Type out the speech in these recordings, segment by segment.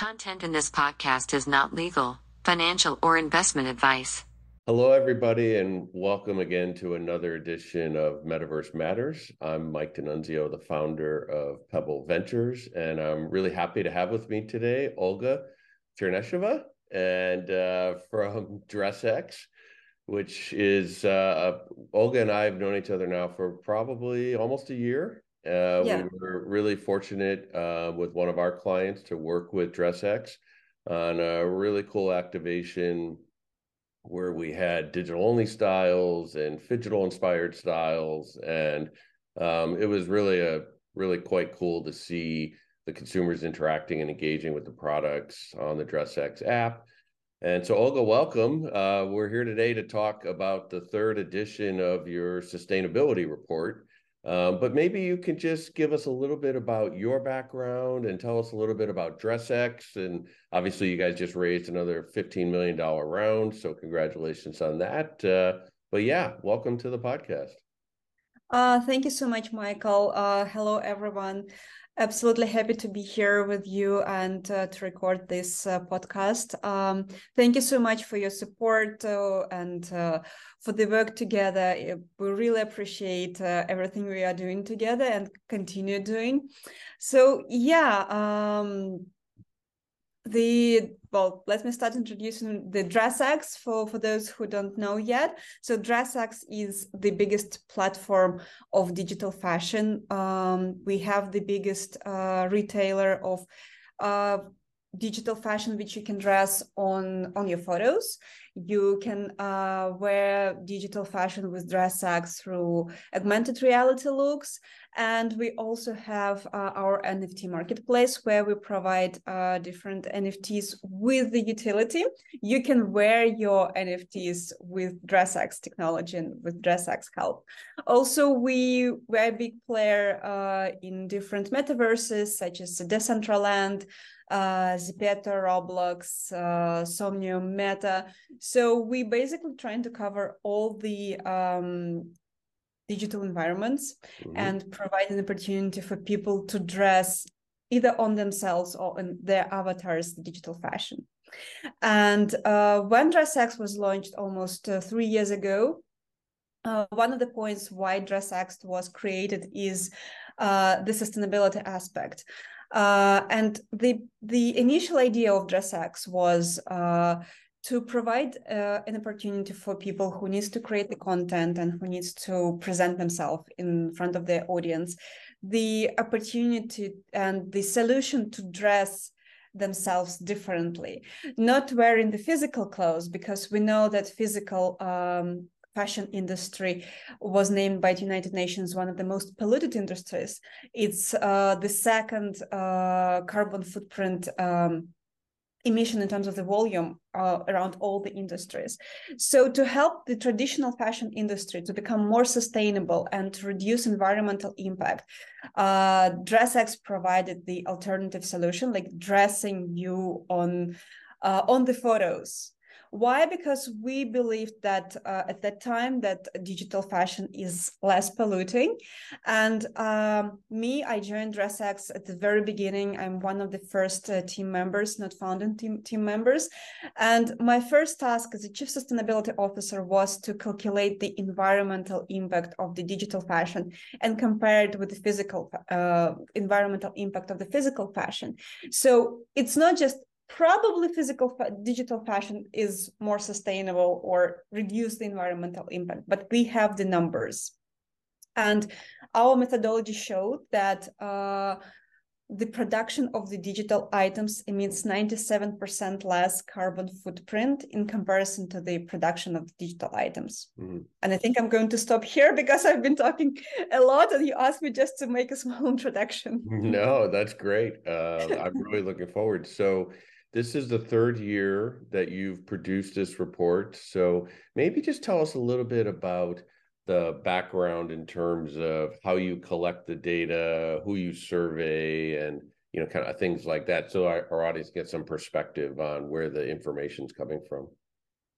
Content in this podcast is not legal, financial, or investment advice. Hello, everybody, and welcome again to another edition of Metaverse Matters. I'm Mike DeNunzio, the founder of Pebble Ventures, and I'm really happy to have with me today Olga Chernysheva and from DressX, which is Olga and I have known each other now for probably almost a year. We were really fortunate with one of our clients to work with DressX on a really cool activation where we had digital-only styles and fidgetal-inspired styles, and it was really quite cool to see the consumers interacting and engaging with the products on the DressX app. And so, Olga, welcome. We're here today to talk about the third edition of your sustainability report, but maybe you can just give us a little bit about your background and tell us a little bit about DressX. And obviously you guys just raised another $15 million round, so congratulations on that. But yeah, welcome to the podcast. Thank you so much, Michael. Hello, everyone. Absolutely happy to be here with you and to record this podcast. Thank you so much for your support and for the work together. We really appreciate everything we are doing together and continue doing. So yeah, let me start introducing the DressX for those who don't know yet. So DressX is the biggest platform of digital fashion. We have the biggest retailer of digital fashion, which you can dress on your photos. You can wear digital fashion with DressX through augmented reality looks. And we also have our NFT marketplace where we provide different NFTs with the utility. You can wear your NFTs with DressX technology and with DressX help. Also, we're a big player in different metaverses such as Decentraland, Zepeto, Roblox, Somnium, Meta. So we basically trying to cover all the digital environments and provide an opportunity for people to dress either on themselves or on their avatars, digital fashion. And when DressX was launched almost 3 years ago, one of the points why DressX was created is the sustainability aspect. And the initial idea of DressX was to provide an opportunity for people who needs to create the content and who needs to present themselves in front of their audience, the opportunity and the solution to dress themselves differently, not wearing the physical clothes, because we know that physical fashion industry was named by the United Nations one of the most polluted industries. It's the second carbon footprint emission in terms of the volume around all the industries. So to help the traditional fashion industry to become more sustainable and to reduce environmental impact, DressX provided the alternative solution, like dressing you on the photos. Why? Because we believed that at that time that digital fashion is less polluting. And I joined DressX at the very beginning. I'm one of the first team members, not founding team members. And my first task as a chief sustainability officer was to calculate the environmental impact of the digital fashion and compare it with the physical environmental impact of the physical fashion. So it's not just probably digital fashion is more sustainable or reduce the environmental impact, but we have the numbers. And our methodology showed that the production of the digital items emits 97% less carbon footprint in comparison to the production of digital items. And I think I'm going to stop here because I've been talking a lot and you asked me just to make a small introduction. No, that's great. I'm really looking forward. So this is the third year that you've produced this report. So maybe just tell us a little bit about the background in terms of how you collect the data, who you survey, and kind of things like that, so our audience gets some perspective on where the information's coming from.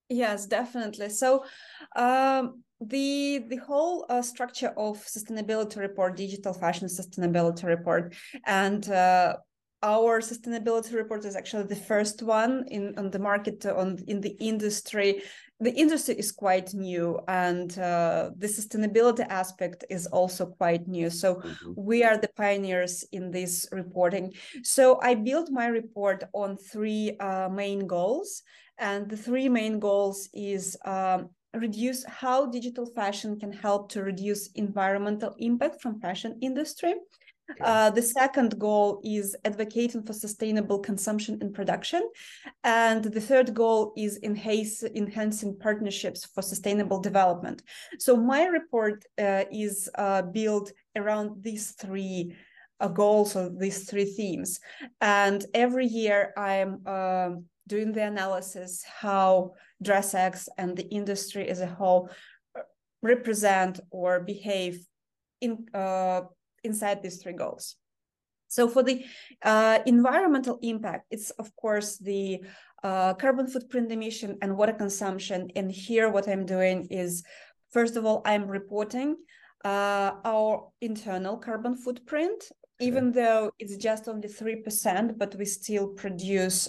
Yes, definitely. So the whole structure of sustainability report, digital fashion sustainability report, and Our sustainability report is actually the first one on the market, in the industry. The industry is quite new, and the sustainability aspect is also quite new. So we are the pioneers in this reporting. So I built my report on three main goals, and the three main goals is reduce how digital fashion can help to reduce environmental impact from fashion industry. The second goal is advocating for sustainable consumption and production. And the third goal is enhancing partnerships for sustainable development. So my report is built around these three goals, or these three themes. And every year I'm doing the analysis how DressX and the industry as a whole represent or behave in inside these three goals. So for the environmental impact, it's of course the carbon footprint emission and water consumption. And here what I'm doing is, first of all, I'm reporting our internal carbon footprint, even though it's just only 3%, but we still produce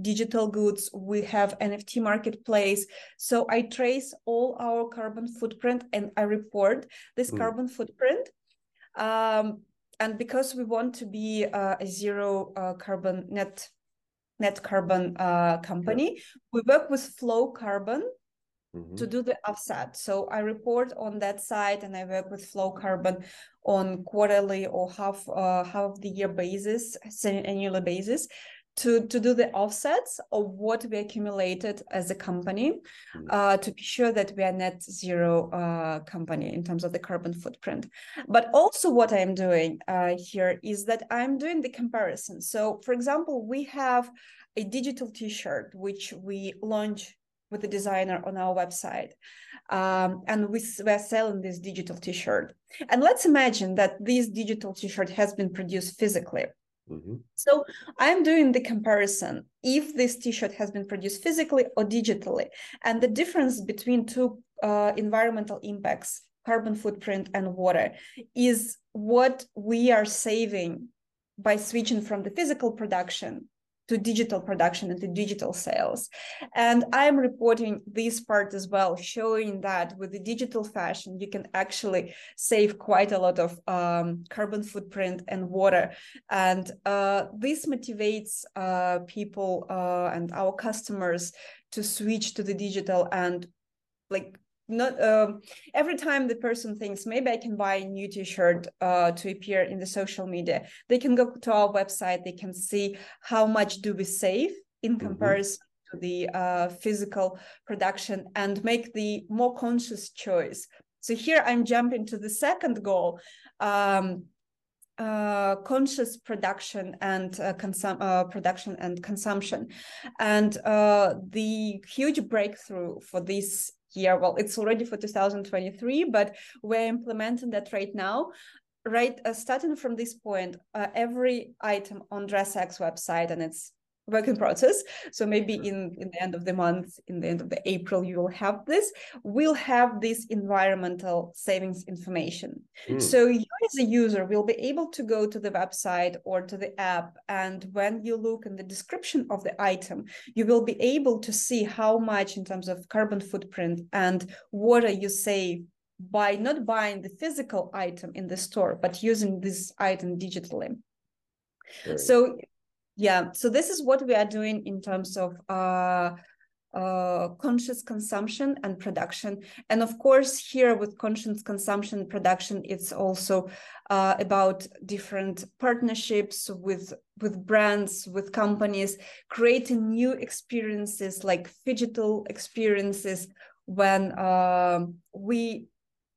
digital goods. We have NFT marketplace. So I trace all our carbon footprint and I report this carbon footprint. And because we want to be a zero carbon net carbon company, we work with Flow Carbon to do the offset. So I report on that side, and I work with Flow Carbon on quarterly or half of the year basis, semi-annual basis, to do the offsets of what we accumulated as a company to be sure that we are net zero company in terms of the carbon footprint. But also what I'm doing here is that I'm doing the comparison. So for example, we have a digital t-shirt, which we launch with the designer on our website. And we're selling this digital t-shirt. And let's imagine that this digital t-shirt has been produced physically. So I'm doing the comparison if this t-shirt has been produced physically or digitally, and the difference between two environmental impacts, carbon footprint and water, is what we are saving by switching from the physical production to digital production and to digital sales. And I'm reporting this part as well, showing that with the digital fashion, you can actually save quite a lot of carbon footprint and water. And this motivates people and our customers to switch to the digital. And like, not every time the person thinks, maybe I can buy a new t-shirt to appear in the social media, they can go to our website, they can see how much do we save in comparison to the physical production, and make the more conscious choice. So here I'm jumping to the second goal, conscious production and production and consumption. And the huge breakthrough for this year, well, it's already for 2023, but we're implementing that right now. Right, starting from this point, every item on DressX website, and it's work in process, so maybe in the end of the month, in the end of the April, you will have this. We'll have this environmental savings information. So you as a user will be able to go to the website or to the app, and when you look in the description of the item, you will be able to see how much in terms of carbon footprint and water you save by not buying the physical item in the store, but using this item digitally. So yeah, so this is what we are doing in terms of conscious consumption and production. And of course, here with conscious consumption and production, it's also about different partnerships with brands, with companies, creating new experiences like digital experiences when we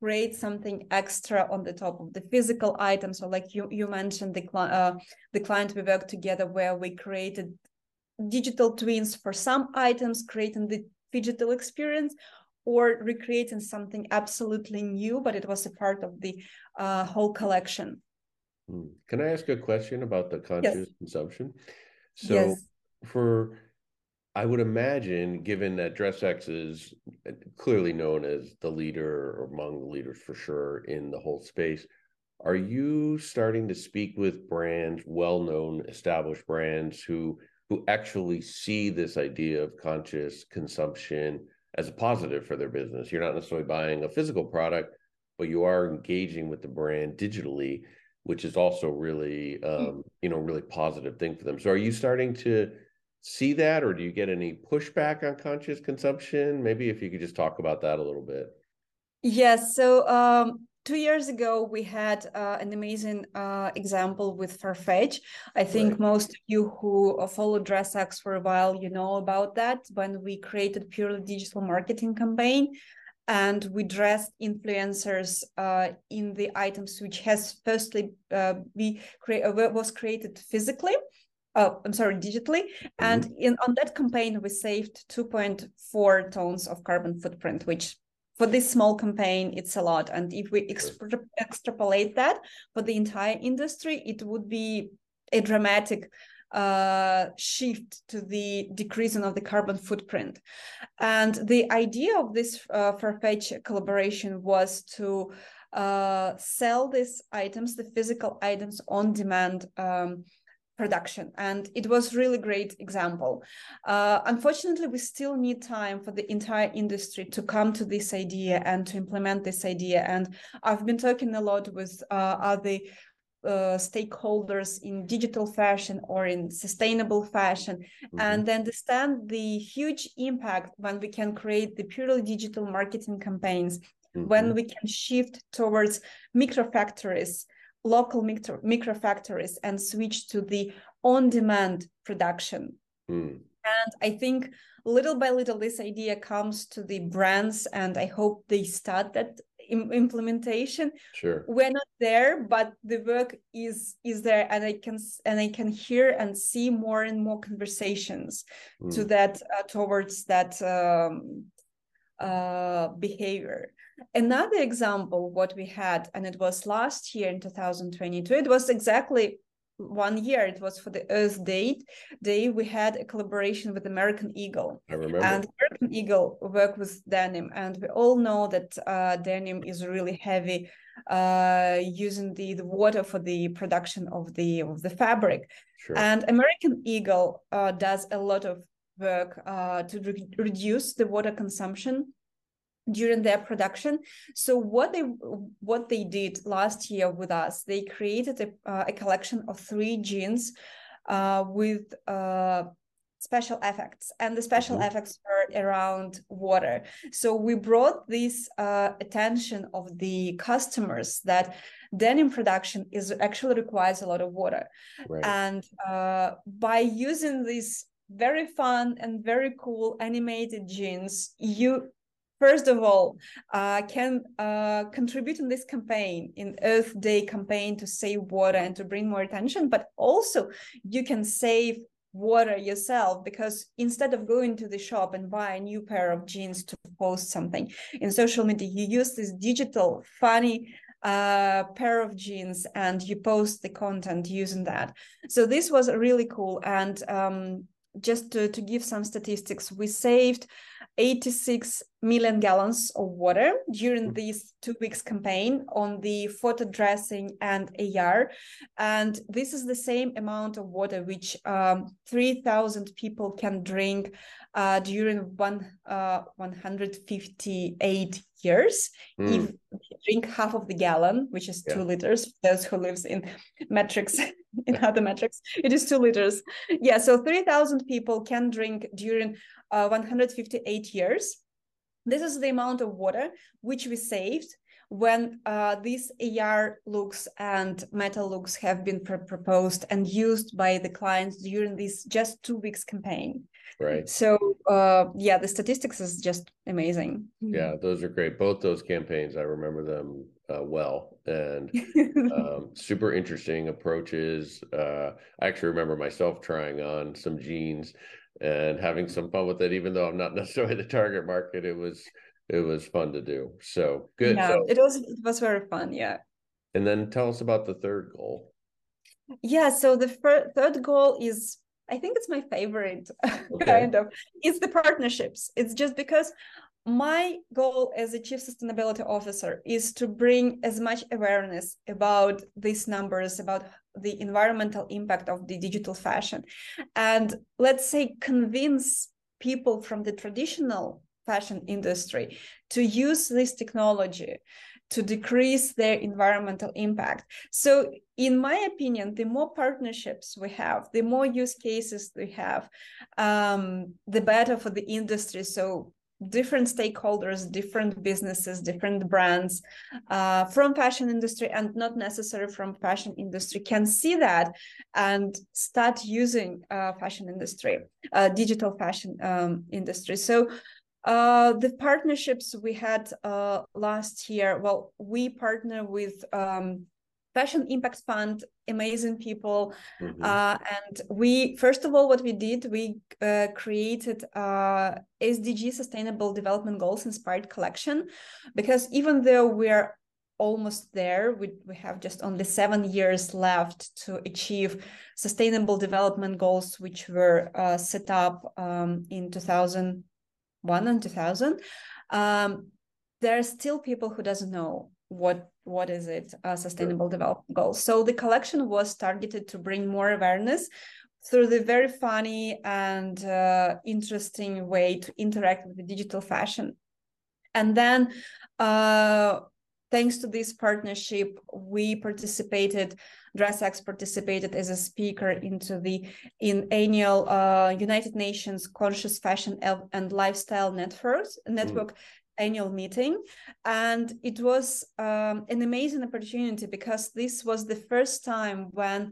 create something extra on the top of the physical item. So like you mentioned, the client we worked together where we created digital twins for some items, creating the digital experience or recreating something absolutely new, but it was a part of the whole collection. Can I ask a question about the conscious consumption? So for, I would imagine, given that DressX is clearly known as the leader or among the leaders for sure in the whole space, Are you starting to speak with brands, well-known established brands who actually see this idea of conscious consumption as a positive for their business? You're not necessarily buying a physical product, but you are engaging with the brand digitally, which is also really, really positive thing for them. So are you starting to see that, or do you get any pushback on conscious consumption? Maybe if you could just talk about that a little bit. Yes. So 2 years ago, we had an amazing example with Farfetch. I think most of you who follow DressX for a while, you know about that, when we created purely digital marketing campaign. And we dressed influencers in the items which has firstly was created physically. digitally. And on that campaign, we saved 2.4 tons of carbon footprint, which for this small campaign, it's a lot. And if we extrapolate that for the entire industry, it would be a dramatic shift to the decreasing of the carbon footprint. And the idea of this Farfetch collaboration was to sell these items, the physical items, on demand production, and it was really great example. Unfortunately, we still need time for the entire industry to come to this idea and to implement this idea. And I've been talking a lot with other stakeholders in digital fashion or in sustainable fashion, and understand the huge impact when we can create the purely digital marketing campaigns, when we can shift towards micro factories, local micro factories, and switch to the on-demand production. And I think little by little this idea comes to the brands, and I hope they start that implementation. Sure, we're not there, but the work is there, and I can hear and see more and more conversations to that towards that behavior. Another example what we had, and it was last year in 2022, it was exactly 1 year, it was for the Earth Day, we had a collaboration with American Eagle. I remember. And American Eagle work with denim, and we all know that denim is really heavy, using the water for the production of the fabric. Sure. And American Eagle does a lot of work to reduce the water consumption during their production. So what they did last year with us, they created a collection of 3 jeans with special effects, and the special effects were around water. So we brought this attention of the customers that denim production is actually requires a lot of water, and by using these very fun and very cool animated jeans, you first of all, can contribute in this campaign, in Earth Day campaign, to save water and to bring more attention, but also you can save water yourself, because instead of going to the shop and buy a new pair of jeans to post something in social media, you use this digital, funny pair of jeans and you post the content using that. So this was really cool. And just to give some statistics, we saved 86 million gallons of water during this 2 weeks campaign on the photo dressing and AR. And this is the same amount of water which 3,000 people can drink during 158 years. If you drink half of the gallon, which is 2 liters, for those who lives in metrics, in other metrics, it is 2 liters. Yeah, so 3,000 people can drink during 158 years. This is the amount of water which we saved when these AR looks and meta looks have been proposed and used by the clients during this just 2 weeks campaign. Right. So, yeah, the statistics is just amazing. Yeah, those are great. Both those campaigns, I remember them well, and super interesting approaches. I actually remember myself trying on some jeans and having some fun with it, even though I'm not necessarily the target market. It was fun to do. So good. Yeah, so, it was very fun. Yeah. And then tell us about the third goal. Yeah. So the third goal is, I think it's my favorite kind of, it's the partnerships. It's just because My goal as a Chief Sustainability Officer is to bring as much awareness about these numbers, about the environmental impact of the digital fashion, and let's say convince people from the traditional fashion industry to use this technology to decrease their environmental impact. So in my opinion, the more partnerships we have, the more use cases we have, the better for the industry. So different stakeholders, different businesses, different brands from fashion industry and not necessarily from fashion industry can see that and start using fashion industry, digital fashion industry. So the partnerships we had last year, well, we partner with Fashion Impact Fund, amazing people. Mm-hmm. And we, first of all, what we did, we created SDG Sustainable Development Goals Inspired Collection, because even though we're almost there, we have just only 7 years left to achieve Sustainable Development Goals, which were set up in 2001 and 2000. There are still people who doesn't know what is it, sustainable development goals. So the collection was targeted to bring more awareness through the very funny and interesting way to interact with the digital fashion. And then thanks to this partnership, we participated, DressX participated as a speaker in annual United Nations Conscious Fashion and Lifestyle Network annual meeting. And it was an amazing opportunity, because this was the first time when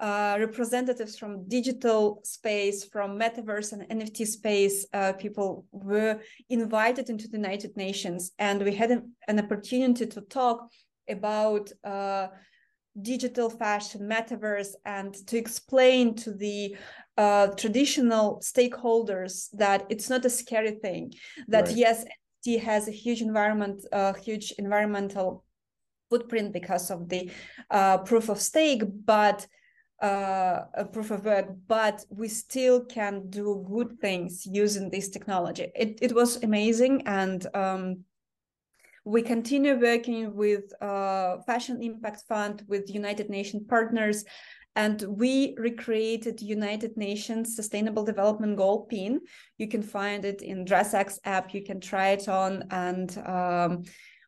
representatives from digital space, from metaverse and NFT space, people were invited into the United Nations. And we had an opportunity to talk about digital fashion, metaverse, and to explain to the traditional stakeholders that it's not a scary thing, that right. Yes, NFT has a huge environmental footprint because of the proof of work, but we still can do good things using this technology. It was amazing, and we continue working with Fashion Impact Fund, with United Nations partners, and we recreated United Nations Sustainable Development Goal pin. You can find it in DressX app, you can try it on, and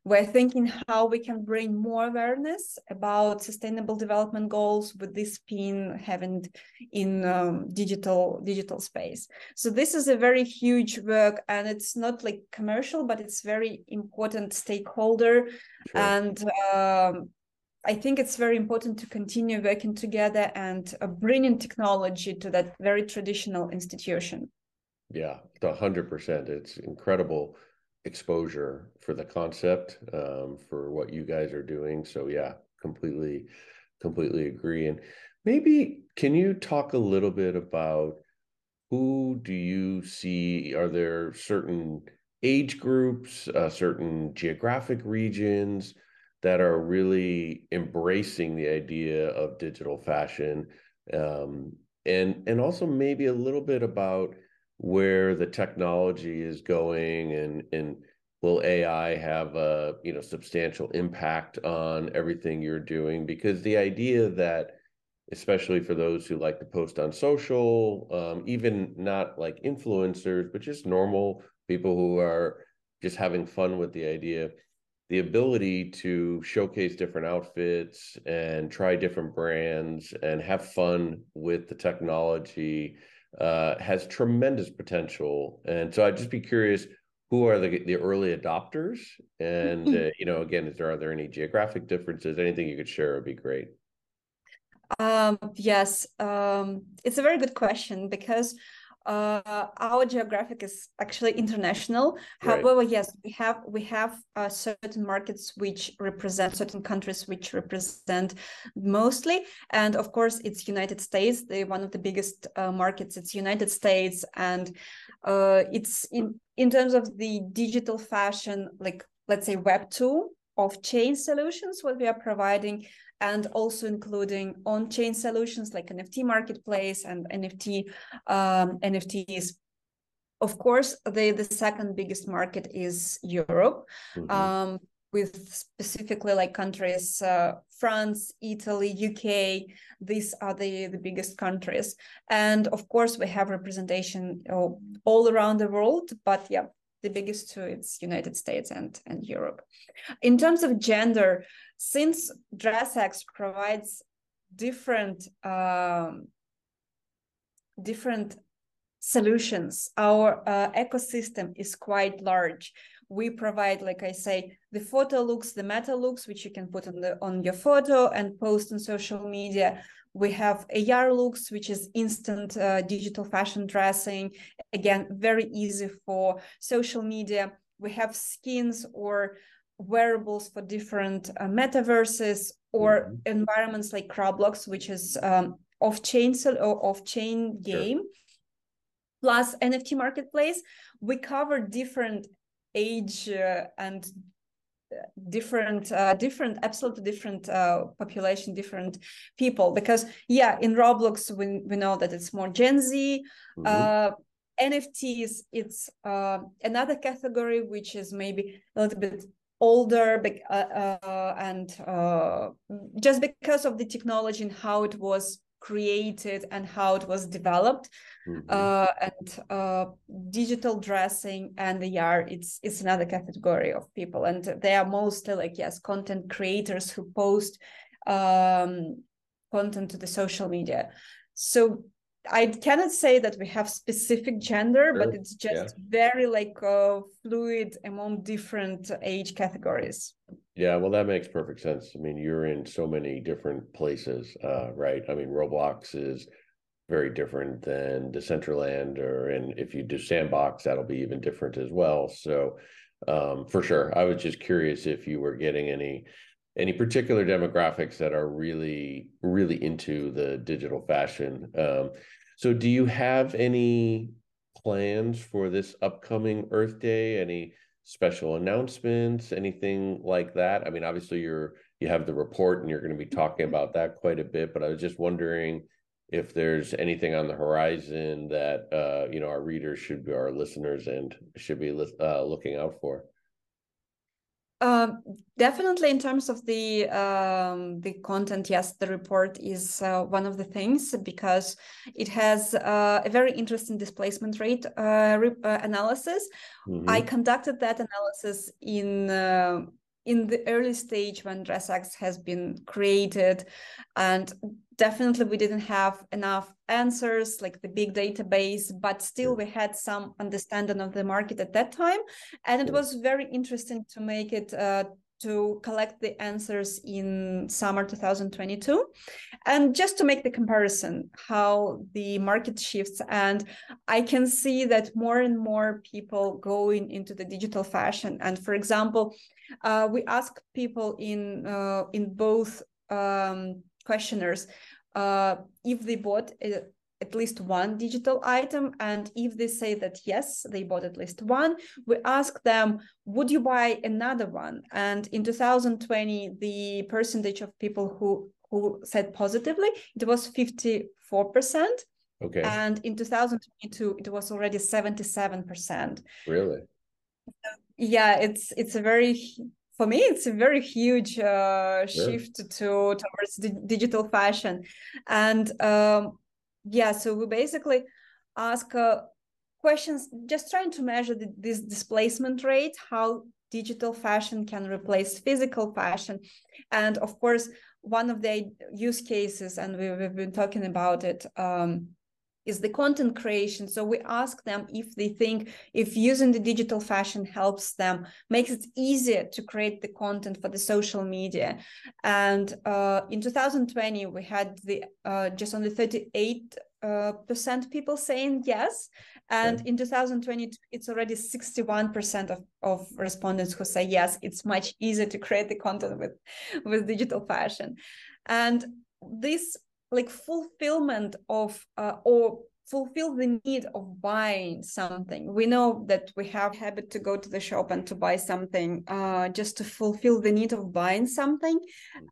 we're thinking how we can bring more awareness about sustainable development goals with this pin having in digital space. So this is a very huge work, and it's not like commercial, but it's very important stakeholder. Sure. And I think it's very important to continue working together and bringing technology to that very traditional institution. Yeah, 100%. It's incredible exposure for the concept, for what you guys are doing. So yeah, completely agree. And maybe can you talk a little bit about who do you see, are there certain age groups, certain geographic regions that are really embracing the idea of digital fashion? And also maybe a little bit about where the technology is going, and will AI have a substantial impact on everything you're doing? Because the idea that, especially for those who like to post on social, even not like influencers, but just normal people who are just having fun with the idea, the ability to showcase different outfits and try different brands and have fun with the technology has tremendous potential. And so I'd just be curious, who are the early adopters? And, again, are there any geographic differences? Anything you could share would be great. Yes, it's a very good question, because our geographic is actually international. Right. However, yes, we have certain markets which represent certain countries which represent mostly, and of course it's United States. They're one of the biggest markets. It's United States, and it's in terms of the digital fashion, like let's say Web 2 off-chain solutions, what we are providing, and also including on-chain solutions like NFT marketplace and NFTs. Of course, the second biggest market is Europe, with specifically like countries France, Italy, UK. These are the biggest countries. And of course, we have representation all around the world, but yeah, the biggest two, it's United States and Europe. In terms of gender, since DressX provides different different solutions, our ecosystem is quite large. We provide, like I say, the photo looks, the meta looks, which you can put on your photo and post on social media. We have AR looks, which is instant digital fashion dressing. Again, very easy for social media. We have skins or wearables for different metaverses or environments like Roblox, which is off-chain or off-chain game. Sure. Plus NFT marketplace. We cover different age and different absolutely different population, different people, because yeah, in Roblox we know that it's more Gen Z. NFTs, it's another category which is maybe a little bit older, and just because of the technology and how it was created and how it was developed, and digital dressing and AR, it's another category of people, and they are mostly like, yes, content creators who post content to the social media. So I cannot say that we have specific gender, but it's just very like fluid among different age categories. Yeah, well, that makes perfect sense. I mean, you're in so many different places, right? I mean, Roblox is very different than Decentraland, and if you do Sandbox, that'll be even different as well. So for sure, I was just curious if you were getting any particular demographics that are really, really into the digital fashion. So do you have any plans for this upcoming Earth Day? Any special announcements, anything like that? I mean, obviously you have the report and you're going to be talking about that quite a bit, but I was just wondering if there's anything on the horizon that, you know, our readers should be, our listeners and should be looking out for. Definitely in terms of the content, yes, the report is one of the things, because it has a very interesting displacement rate analysis. I conducted that analysis in the early stage when DressX has been created, and definitely we didn't have enough answers, like the big database, but still we had some understanding of the market at that time. And it was very interesting to make it, to collect the answers in summer 2022. And just to make the comparison, how the market shifts. And I can see that more and more people going into the digital fashion. And for example, we ask people in both questionnaires if they bought at least one digital item, and if they say that yes, they bought at least one, we ask them, would you buy another one? And in 2020, the percentage of people who said positively, it was 54%. Okay. And in 2022, it was already 77%. Really? Yeah, it's a very, for me, it's a very huge shift towards digital fashion. And yeah, so we basically ask questions, just trying to measure this displacement rate, how digital fashion can replace physical fashion. And of course, one of the use cases, and we've been talking about it, is the content creation. So we ask them if they think if using the digital fashion helps them, makes it easier to create the content for the social media. And in 2020, we had the just only 38% people saying yes. And in 2022, it's already 61% of respondents who say yes, it's much easier to create the content with digital fashion. And this like fulfillment of or fulfill the need of buying something. We know that we have a habit to go to the shop and to buy something just to fulfill the need of buying something.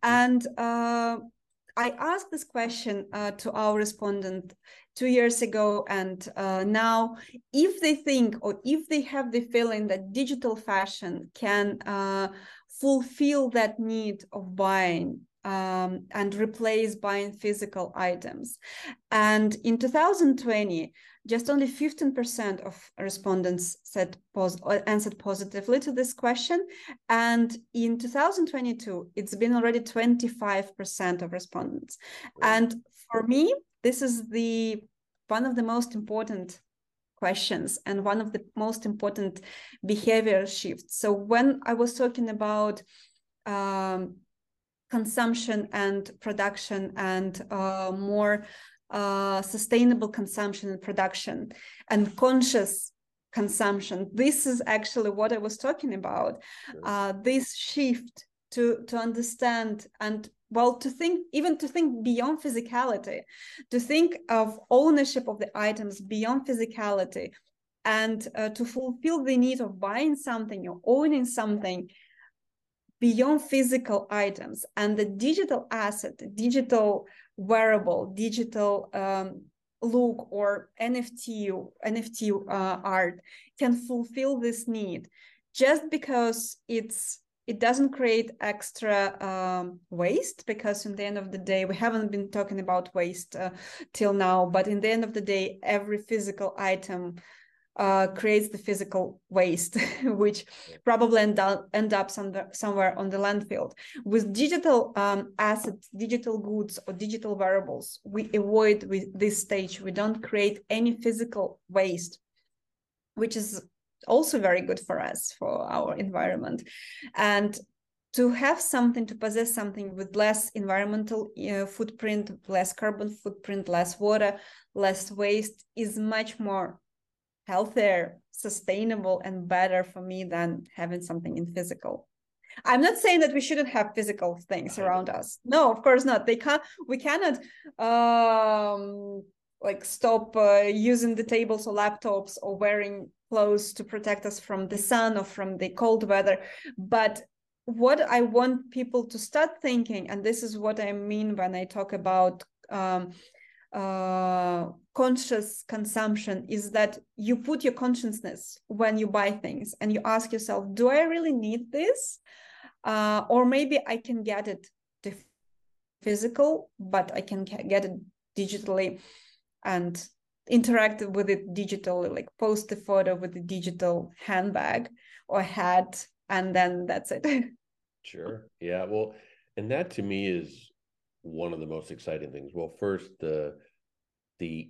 And I asked this question to our respondent 2 years ago, and now if they think or if they have the feeling that digital fashion can fulfill that need of buying and replace buying physical items. And in 2020, just only 15% of respondents said answered positively to this question. And in 2022, it's been already 25% of respondents. And for me, this is the one of the most important questions and one of the most important behavior shifts. So when I was talking about consumption and production and more sustainable consumption and production and conscious consumption, this is actually what I was talking about. This shift to understand and, well, to think, even to think beyond physicality, to think of ownership of the items beyond physicality, and to fulfill the need of buying something or owning something beyond physical items. And the digital asset, the digital wearable, digital look, or NFT art can fulfill this need, just because it doesn't create extra waste, because in the end of the day, we haven't been talking about waste till now, but in the end of the day, every physical item creates the physical waste, which probably end up somewhere on the landfill. With digital assets, digital goods, or digital variables, we avoid with this stage. We don't create any physical waste, which is also very good for us, for our environment. And to have something, to possess something with less environmental footprint, less carbon footprint, less water, less waste is much more healthier, sustainable, and better for me than having something in physical. I'm not saying that we shouldn't have physical things around us. No, of course not. They can't. We cannot stop using the tables or laptops or wearing clothes to protect us from the sun or from the cold weather. But what I want people to start thinking, and this is what I mean when I talk about conscious consumption, is that you put your consciousness when you buy things and you ask yourself, do I really need this? Or maybe I can get it physical, but I can get it digitally and interact with it digitally, like post a photo with a digital handbag or hat, and then that's it. Sure. Yeah. Well, and that to me is one of the most exciting things. Well, first, the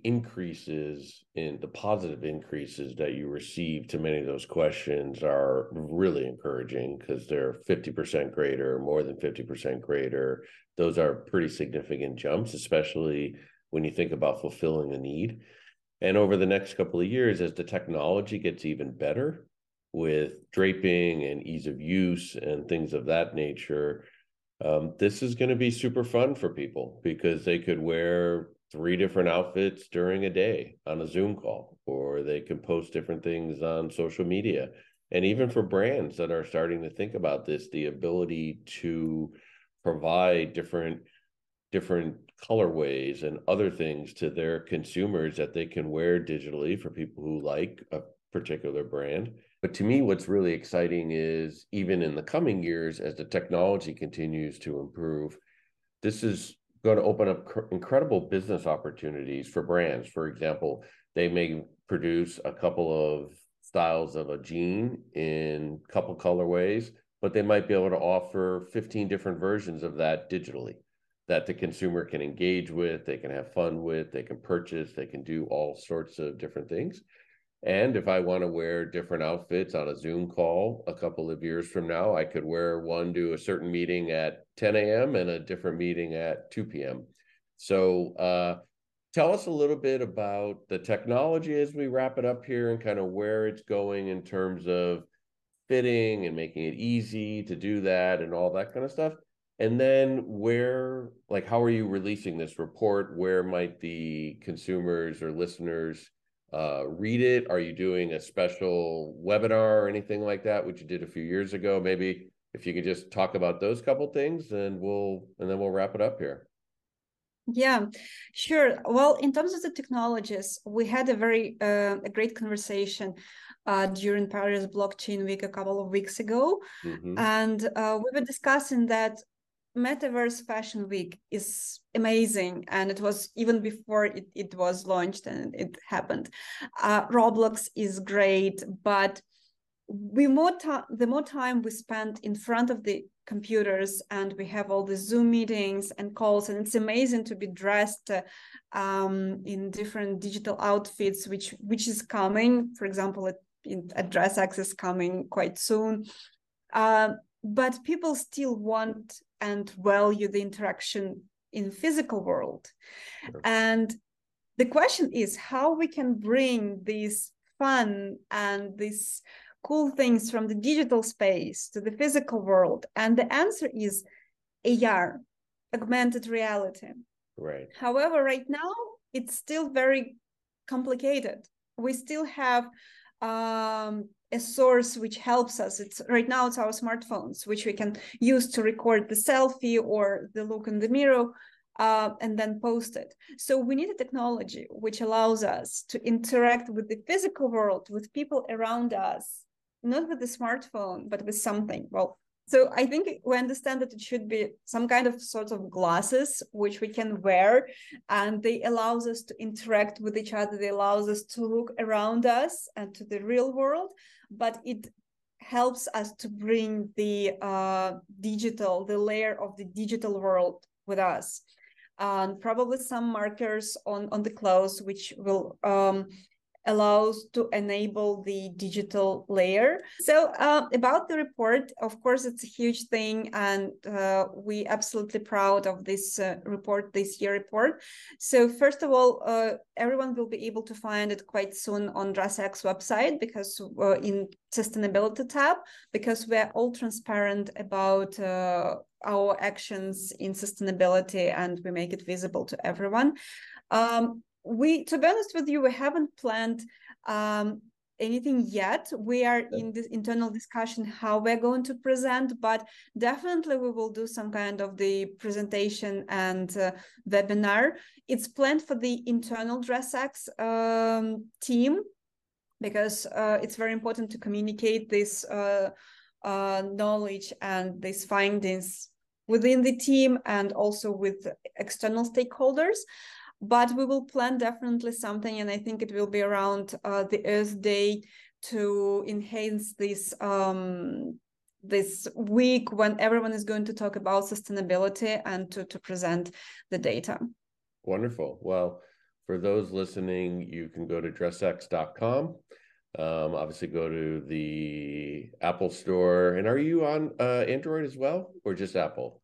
increases in the positive increases that you receive to many of those questions are really encouraging, because they're 50% greater, more than 50% greater. Those are pretty significant jumps, especially when you think about fulfilling a need. And over the next couple of years, as the technology gets even better with draping and ease of use and things of that nature, this is going to be super fun for people, because they could wear 3 different outfits during a day on a Zoom call, or they can post different things on social media. And even for brands that are starting to think about this, the ability to provide different colorways and other things to their consumers that they can wear digitally for people who like a particular brand. But to me, what's really exciting is, even in the coming years, as the technology continues to improve, this is going to open up incredible business opportunities for brands. For example, they may produce a couple of styles of a jean in a couple colorways, but they might be able to offer 15 different versions of that digitally that the consumer can engage with, they can have fun with, they can purchase, they can do all sorts of different things. And if I want to wear different outfits on a Zoom call a couple of years from now, I could wear one to a certain meeting at 10 a.m. and a different meeting at 2 p.m. So tell us a little bit about the technology as we wrap it up here, and kind of where it's going in terms of fitting and making it easy to do that and all that kind of stuff. And then how are you releasing this report? Where might the consumers or listeners read it? Are you doing a special webinar or anything like that, which you did a few years ago? Maybe if you could just talk about those couple things, and then we'll wrap it up here. Yeah, sure. Well, in terms of the technologies, we had a very great conversation during Paris Blockchain Week a couple of weeks ago. Mm-hmm. And we were discussing that Metaverse Fashion Week is amazing, and it was even before it was launched and it happened. Roblox is great, but the more time we spend in front of the computers, and we have all the Zoom meetings and calls, and it's amazing to be dressed in different digital outfits, which is coming. For example, at DressX is coming quite soon. But people still want and value the interaction in the physical world. Sure. And the question is how we can bring these fun and these cool things from the digital space to the physical world. And the answer is AR, augmented reality. Right. However, right now, it's still very complicated. We still have a source which helps us. Right now it's our smartphones, which we can use to record the selfie or the look in the mirror and then post it. So we need a technology which allows us to interact with the physical world, with people around us, not with the smartphone, but with something. Well, so I think we understand that it should be some kind of sort of glasses which we can wear, and they allows us to interact with each other. They allows us to look around us and to the real world, but it helps us to bring the layer of the digital world with us. And probably some markers on the clothes which will allows to enable the digital layer. So about the report, of course, it's a huge thing, and we absolutely proud of this report, this year report. So first of all, everyone will be able to find it quite soon on DressX website, because in sustainability tab, because we're all transparent about our actions in sustainability, and we make it visible to everyone. We, to be honest with you, we haven't planned anything yet. We are in this internal discussion how we're going to present, but definitely we will do some kind of the presentation and webinar. It's planned for the internal DressX team, because it's very important to communicate this knowledge and these findings within the team and also with external stakeholders. But we will plan definitely something, and I think it will be around the Earth Day, to enhance this week when everyone is going to talk about sustainability and to present the data. Wonderful. Well, for those listening, you can go to dressx.com. Obviously, go to the Apple Store. And are you on Android as well, or just Apple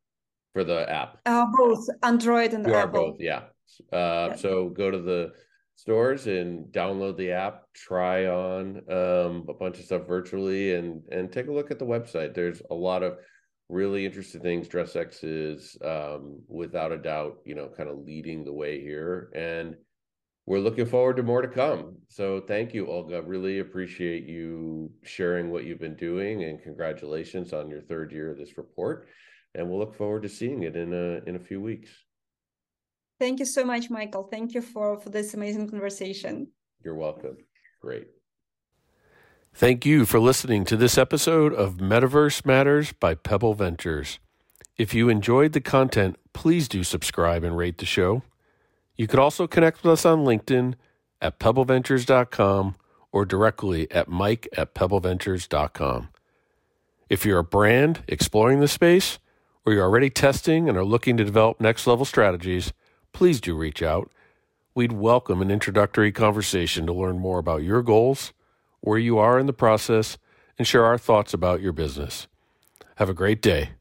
for the app? Both Android and Apple. Both, yeah. So go to the stores and download the app, try on a bunch of stuff virtually, and take a look at the website. There's a lot of really interesting things. DressX is without a doubt, kind of leading the way here, and we're looking forward to more to come. So thank you, Olga. Really appreciate you sharing what you've been doing, and congratulations on your third year of this report. And we'll look forward to seeing it in a few weeks. Thank you so much, Michael. Thank you for this amazing conversation. You're welcome. Great. Thank you for listening to this episode of Metaverse Matters by Pebble Ventures. If you enjoyed the content, please do subscribe and rate the show. You could also connect with us on LinkedIn at pebbleventures.com or directly at mike@pebbleventures.com. If you're a brand exploring the space, or you're already testing and are looking to develop next level strategies, please do reach out. We'd welcome an introductory conversation to learn more about your goals, where you are in the process, and share our thoughts about your business. Have a great day.